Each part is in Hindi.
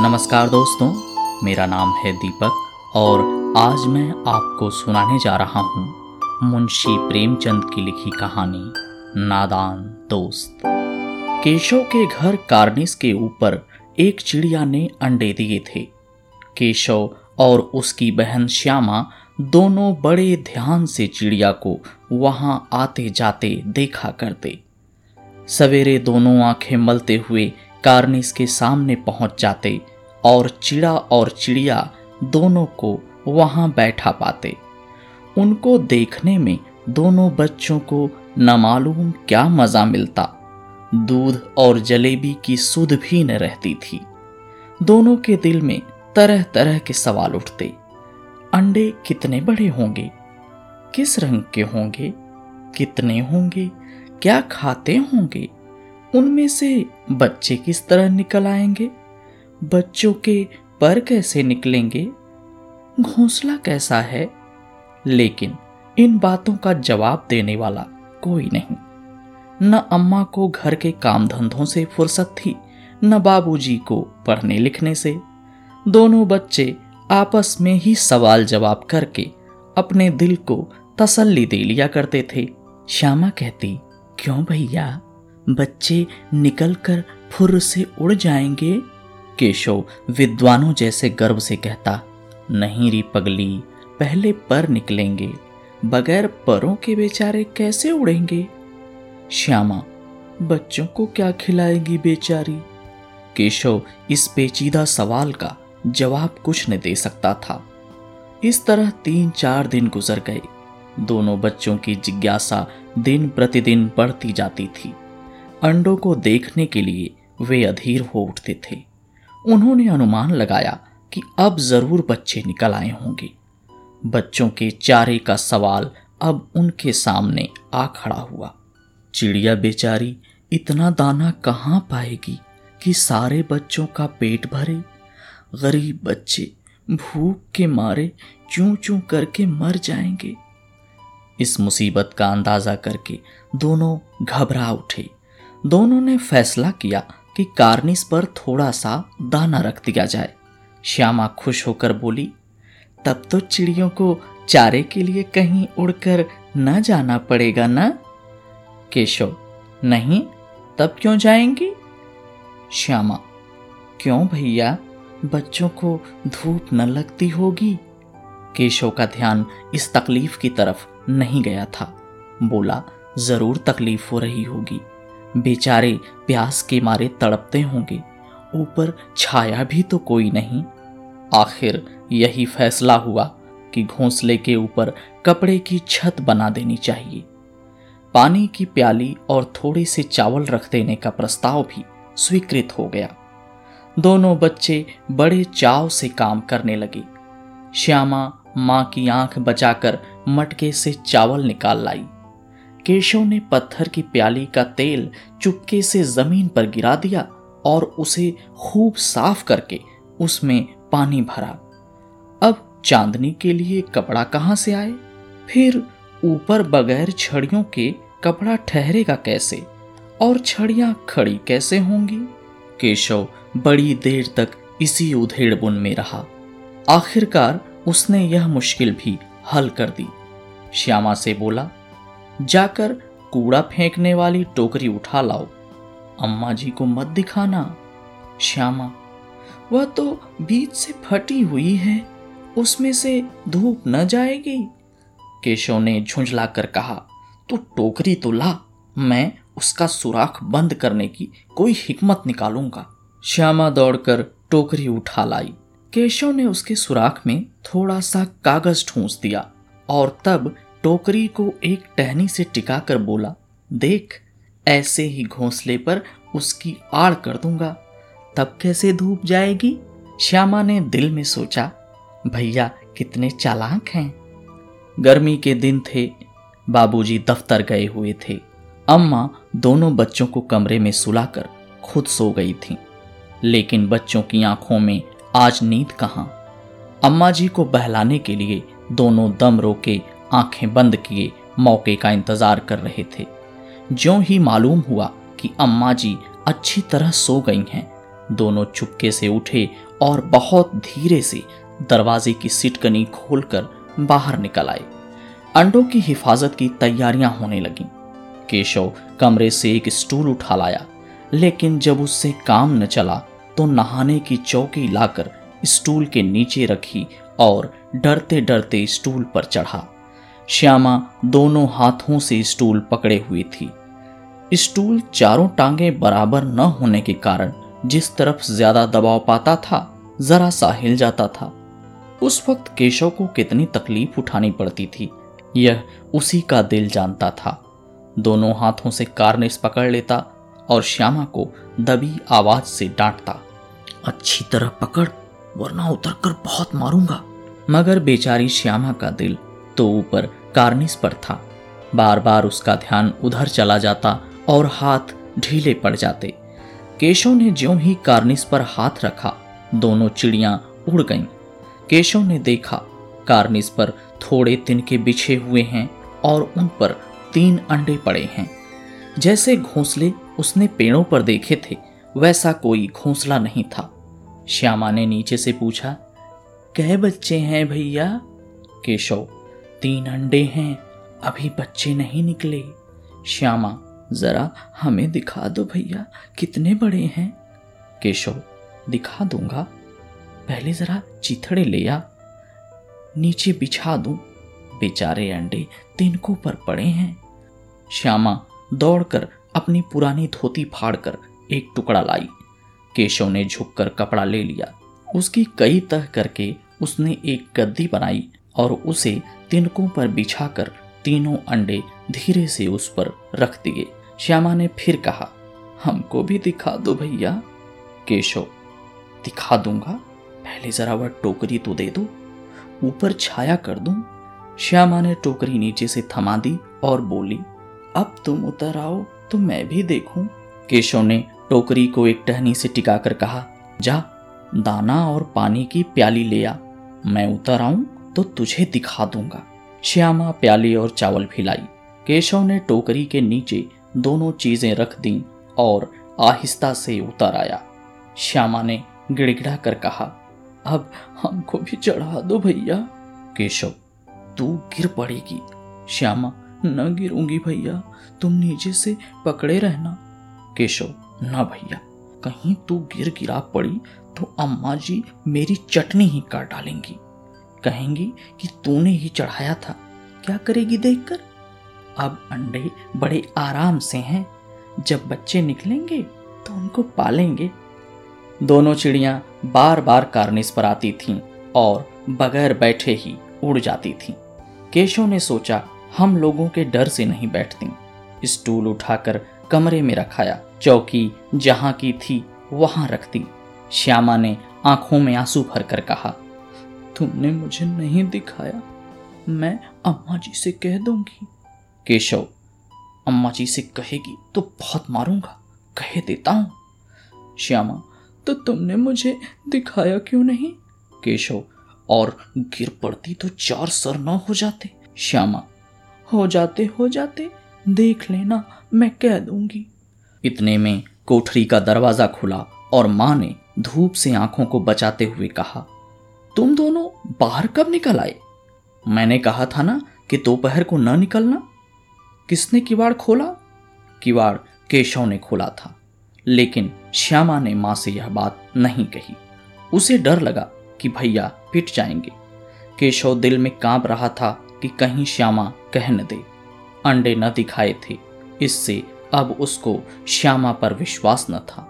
नमस्कार दोस्तों, मेरा नाम है दीपक और आज मैं आपको सुनाने जा रहा हूँ मुंशी प्रेमचंद की लिखी कहानी नादान दोस्त। केशव के घर कार्निस के ऊपर एक चिड़िया ने अंडे दिए थे। केशव और उसकी बहन श्यामा दोनों बड़े ध्यान से चिड़िया को वहां आते जाते देखा करते। सवेरे दोनों आंखें मलते हुए कार्निस के सामने पहुंच जाते और चिड़ा और चिड़िया दोनों को वहां बैठा पाते। उनको देखने में दोनों बच्चों को न मालूम क्या मज़ा मिलता। दूध और जलेबी की सुध भी न रहती थी। दोनों के दिल में तरह तरह के सवाल उठते। अंडे कितने बड़े होंगे, किस रंग के होंगे, कितने होंगे, क्या खाते होंगे, उनमें से बच्चे किस तरह निकल आएंगे, बच्चों के पर कैसे निकलेंगे, घोंसला कैसा है। लेकिन इन बातों का जवाब देने वाला कोई नहीं। न अम्मा को घर के काम धंधों से फुर्सत थी, न बाबूजी को पढ़ने लिखने से। दोनों बच्चे आपस में ही सवाल जवाब करके अपने दिल को तसल्ली दे लिया करते थे। श्यामा कहती, क्यों भैया, बच्चे निकल कर फुर्र से उड़ जाएंगे। केशव विद्वानों जैसे गर्व से कहता, नहीं री पगली, पहले पर निकलेंगे, बगैर परों के बेचारे कैसे उड़ेंगे। श्यामा, बच्चों को क्या खिलाएगी बेचारी। केशव इस पेचीदा सवाल का जवाब कुछ न दे सकता था। इस तरह 3-4 दिन गुजर गए। दोनों बच्चों की जिज्ञासा दिन प्रतिदिन बढ़ती जाती थी। अंडों को देखने के लिए वे अधीर हो उठते थे। उन्होंने अनुमान लगाया कि अब जरूर बच्चे निकल आए होंगे। बच्चों के चारे का सवाल अब उनके सामने आ खड़ा हुआ। चिड़िया बेचारी इतना दाना कहाँ पाएगी कि सारे बच्चों का पेट भरे। गरीब बच्चे भूख के मारे चूं चूं करके मर जाएंगे। इस मुसीबत का अंदाज़ा करके दोनों घबरा उठे। दोनों ने फैसला किया कि कार्निस पर थोड़ा सा दाना रख दिया जाए। श्यामा खुश होकर बोली, तब तो चिड़ियों को चारे के लिए कहीं उड़कर न जाना पड़ेगा ना। केशव, नहीं, तब क्यों जाएंगी। श्यामा, क्यों भैया, बच्चों को धूप न लगती होगी। केशव का ध्यान इस तकलीफ की तरफ नहीं गया था। बोला, जरूर तकलीफ हो रही होगी, बेचारे प्यास के मारे तड़पते होंगे, ऊपर छाया भी तो कोई नहीं। आखिर यही फैसला हुआ कि घोंसले के ऊपर कपड़े की छत बना देनी चाहिए। पानी की प्याली और थोड़े से चावल रख देने का प्रस्ताव भी स्वीकृत हो गया। दोनों बच्चे बड़े चाव से काम करने लगे। श्यामा माँ की आंख बचाकर मटके से चावल निकाल लाई। केशव ने पत्थर की प्याली का तेल चुपके से जमीन पर गिरा दिया और उसे खूब साफ करके उसमें पानी भरा। अब चांदनी के लिए कपड़ा कहाँ से आए, फिर ऊपर बगैर छड़ियों के कपड़ा ठहरेगा कैसे और छड़ियाँ खड़ी कैसे होंगी। केशव बड़ी देर तक इसी उधेड़बुन में रहा। आखिरकार उसने यह मुश्किल भी हल कर दी। श्यामा से बोला, जाकर कूड़ा फेंकने वाली टोकरी उठा लाओ, अम्मा जी को मत दिखाना। श्यामा, वह तो बीच से फटी हुई है, उसमें से धूप न जाएगी। केशव ने झुंझला कर कहा, तू टोकरी तो ला, मैं उसका सुराख बंद करने की कोई हिकमत निकालूंगा। श्यामा दौड़कर टोकरी उठा लाई। केशव ने उसके सुराख में थोड़ा सा कागज ठूंस दिया और तब टोकरी को एक टहनी से टिका कर बोला, देख, ऐसे ही घोंसले पर उसकी आड़ कर दूंगा, तब कैसे धूप जाएगी। श्यामा ने दिल में सोचा, भैया कितने चालाक हैं। गर्मी के दिन थे, बाबूजी दफ्तर गए हुए थे। अम्मा दोनों बच्चों को कमरे में सुलाकर खुद सो गई थीं। लेकिन बच्चों की आंखों में आज नींद कहाँ। अम्मा जी को बहलाने के लिए दोनों दम रोके आंखें बंद किए मौके का इंतजार कर रहे थे। ज्यों ही मालूम हुआ कि अम्मा जी अच्छी तरह सो गई हैं, दोनों चुपके से उठे और बहुत धीरे से दरवाजे की सिटकनी खोलकर बाहर निकल आए। अंडों की हिफाजत की तैयारियां होने लगीं। केशव कमरे से एक स्टूल उठा लाया, लेकिन जब उससे काम न चला तो नहाने की चौकी लाकर स्टूल के नीचे रखी और डरते डरते स्टूल पर चढ़ा। श्यामा दोनों हाथों से स्टूल पकड़े हुई थी। स्टूल चारों टांगे बराबर न होने के कारण जिस तरफ ज्यादा दबाव पाता था जरा सा हिल जाता था। उस वक्त केशव को कितनी तकलीफ उठानी पड़ती थी यह उसी का दिल जानता था। दोनों हाथों से कार्निस पकड़ लेता और श्यामा को दबी आवाज से डांटता, अच्छी तरह पकड़ वरना उतर कर बहुत मारूंगा। मगर बेचारी श्यामा का दिल तो ऊपर कार्निस पर था। बार बार उसका ध्यान उधर चला जाता और हाथ ढीले पड़ जाते। केशव ने ज्यों ही कार्निस पर हाथ रखा दोनों चिड़ियां उड़ गईं। केशव ने देखा कार्निस पर थोड़े तिनके बिछे हुए हैं और उन पर 3 अंडे पड़े हैं। जैसे घोंसले उसने पेड़ों पर देखे थे वैसा कोई घोंसला नहीं था। श्यामा ने नीचे से पूछा, कै बच्चे हैं भैया? केशव, 3 अंडे हैं, अभी बच्चे नहीं निकले। श्यामा, जरा हमें दिखा दो भैया कितने बड़े हैं। केशव, दिखा दूंगा, पहले जरा चिथड़े ले आ, नीचे बिछा दूं। बेचारे अंडे तिनकों पर पड़े हैं। श्यामा दौड़कर अपनी पुरानी धोती फाड़कर एक टुकड़ा लाई। केशव ने झुककर कपड़ा ले लिया। उसकी कई तह करके उसने एक गद्दी बनाई और उसे तिनकों पर बिछाकर तीनों अंडे धीरे से उस पर रख दिए। श्यामा ने फिर कहा, हमको भी दिखा दो भैया। केशव, दिखा दूंगा, पहले जरा वह टोकरी तो दे दो, ऊपर छाया कर दूं। श्यामा ने टोकरी नीचे से थमा दी और बोली, अब तुम उतर आओ तो मैं भी देखूं। केशव ने टोकरी को एक टहनी से टिकाकर कहा, जा दाना और पानी की प्याली ले आ, मैं उतर आऊं तो तुझे दिखा दूंगा। श्यामा प्याली और चावल भी लाई। केशव ने टोकरी के नीचे दोनों चीजें रख दी और आहिस्ता से उतर आया। श्यामा ने गिड़गिड़ा कर कहा, अब हमको भी चढ़ा दो भैया। केशव, तू गिर पड़ेगी। श्यामा, न गिरूंगी भैया, तुम नीचे से पकड़े रहना। केशव, न भैया, कहीं तू गिरा पड़ी तो अम्मा जी मेरी चटनी ही काट डालेंगी, कहेंगी कि तूने ही चढ़ाया था, क्या करेगी देखकर। अब अंडे बड़े आराम से हैं, जब बच्चे निकलेंगे तो उनको पालेंगे। दोनों चिड़ियां बार बार कार्निस पर आती थीं और बगैर बैठे ही उड़ जाती थीं। केशव ने सोचा हम लोगों के डर से नहीं बैठती। स्टूल उठाकर कमरे में रखाया, चौकी जहां की थी वहां रख दी। श्यामा ने आंखों में आंसू भरकर कहा, तुमने मुझे नहीं दिखाया, मैं अम्मा जी से कह दूंगी। केशव, अम्मा जी से कहेगी तो बहुत मारूंगा, कह देता हूं। श्यामा, तो तुमने मुझे दिखाया क्यों नहीं? केशव, और गिर पड़ती तो 4 सर ना हो जाते। श्यामा, हो जाते देख लेना, मैं कह दूंगी। इतने में कोठरी का दरवाजा खुला और मां ने धूप से आंखों को बचाते हुए कहा, तुम दोनों बाहर कब निकल आए? मैंने कहा था ना कि दोपहर को न निकलना। किसने किवाड़ खोला? किवाड़ केशव ने खोला था, लेकिन श्यामा ने मां से यह बात नहीं कही। उसे डर लगा कि भैया पिट जाएंगे। केशव दिल में कांप रहा था कि कहीं श्यामा कह न दे। अंडे न दिखाए थे, इससे अब उसको श्यामा पर विश्वास न था।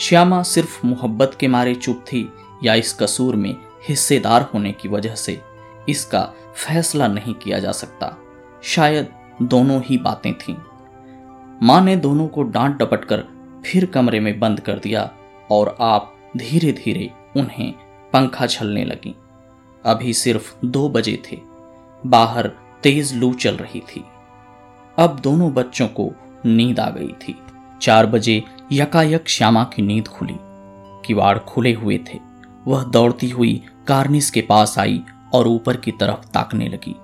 श्यामा सिर्फ मोहब्बत के मारे चुप थी या इस कसूर में हिस्सेदार होने की वजह से, इसका फैसला नहीं किया जा सकता। शायद दोनों ही बातें थीं। मां ने दोनों को डांट डपट कर फिर कमरे में बंद कर दिया और आप धीरे धीरे उन्हें पंखा छलने लगी। अभी सिर्फ 2 बजे थे। बाहर तेज लू चल रही थी। अब दोनों बच्चों को नींद आ गई थी। 4 बजे यकायक श्यामा की नींद खुली। किवाड़ खुले हुए थे। वह दौड़ती हुई कार्निस के पास आई और ऊपर की तरफ ताकने लगी।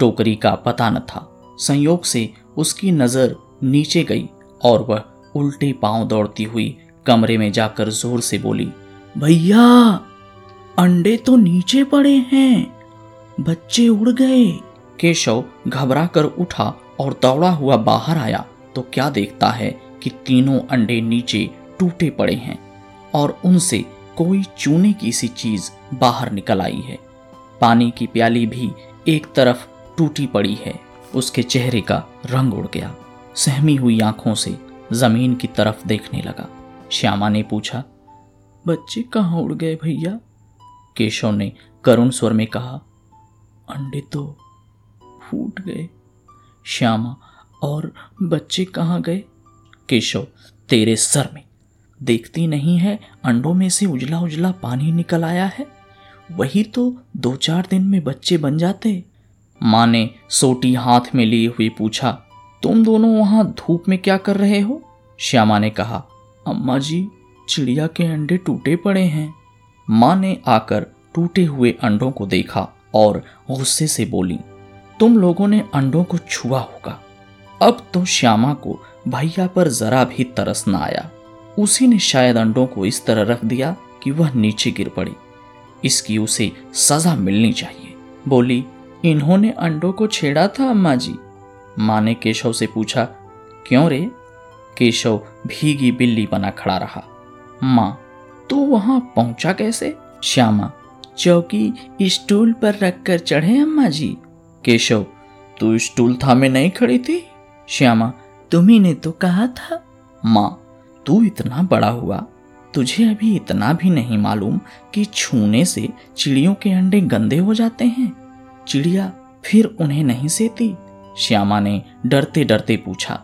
टोकरी का पता न था। संयोग से उसकी नजर नीचे गई और वह उल्टे पांव दौड़ती हुई कमरे में जाकर जोर से बोली, भैया अंडे तो नीचे पड़े हैं, बच्चे उड़ गए। केशव घबरा कर उठा और दौड़ा हुआ बाहर आया तो क्या देखता है कि तीनों अंडे नीचे टूटे पड़े हैं और उनसे कोई चूने की सी चीज बाहर निकल आई है। पानी की प्याली भी एक तरफ टूटी पड़ी है। उसके चेहरे का रंग उड़ गया। सहमी हुई आंखों से जमीन की तरफ देखने लगा। श्यामा ने पूछा, बच्चे कहाँ उड़ गए भैया? केशव ने करुण स्वर में कहा, अंडे तो फूट गए। श्यामा, और बच्चे कहाँ गए? केशव, तेरे सर में। देखती नहीं है अंडों में से उजला उजला पानी निकल आया है, वही तो 2-4 दिन में बच्चे बन जाते। माँ ने सोटी हाथ में लिए हुए पूछा, तुम दोनों वहां धूप में क्या कर रहे हो? श्यामा ने कहा, अम्मा जी चिड़िया के अंडे टूटे पड़े हैं। माँ ने आकर टूटे हुए अंडों को देखा और गुस्से से बोली, तुम लोगों ने अंडों को छुआ होगा। अब तो श्यामा को भैया पर जरा भी तरस न आया। उसी ने शायद अंडों को इस तरह रख दिया कि वह नीचे गिर पड़ी। इसकी उसे सजा मिलनी चाहिए। बोली, इन्होंने अंडों को छेड़ा था अम्मा जी। माँ ने केशव से पूछा, क्यों रे? केशव भीगी बिल्ली बना खड़ा रहा। माँ, तू वहां पहुंचा कैसे? श्यामा, चौकी स्टूल पर रखकर चढ़े अम्मा जी। केशव, तू स्टूल था में नहीं खड़ी थी? श्यामा, तुम्ही ने तो कहा था। माँ, तू इतना बड़ा हुआ, तुझे अभी इतना भी नहीं मालूम कि छूने से चिड़ियों के अंडे गंदे हो जाते हैं। चिड़िया फिर उन्हें नहीं सहती। श्यामा ने डरते डरते पूछा,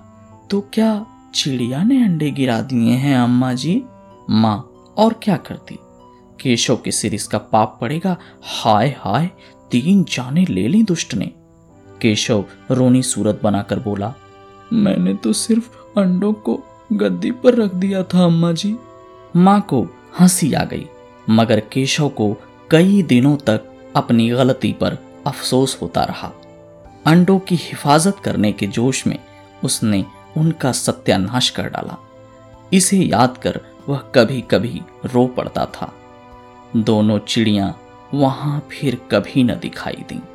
तो क्या चिड़िया ने अंडे गिरा दिए हैं अम्मा जी? माँ, और क्या करती? केशव के सिर इसका पाप पड़ेगा। हाय हाय, 3 जाने ले ली दुष्ट ने। केशव रोनी सूरत बनाकर बोला, मैंने तो सिर्फ अंडों को गद्दी पर रख दिया था अम्मा जी। माँ को हंसी आ गई, मगर केशव को कई दिनों तक अपनी गलती पर अफसोस होता रहा। अंडों की हिफाजत करने के जोश में उसने उनका सत्यानाश कर डाला। इसे याद कर वह कभी कभी रो पड़ता था। दोनों चिड़ियाँ वहाँ फिर कभी न दिखाई दीं।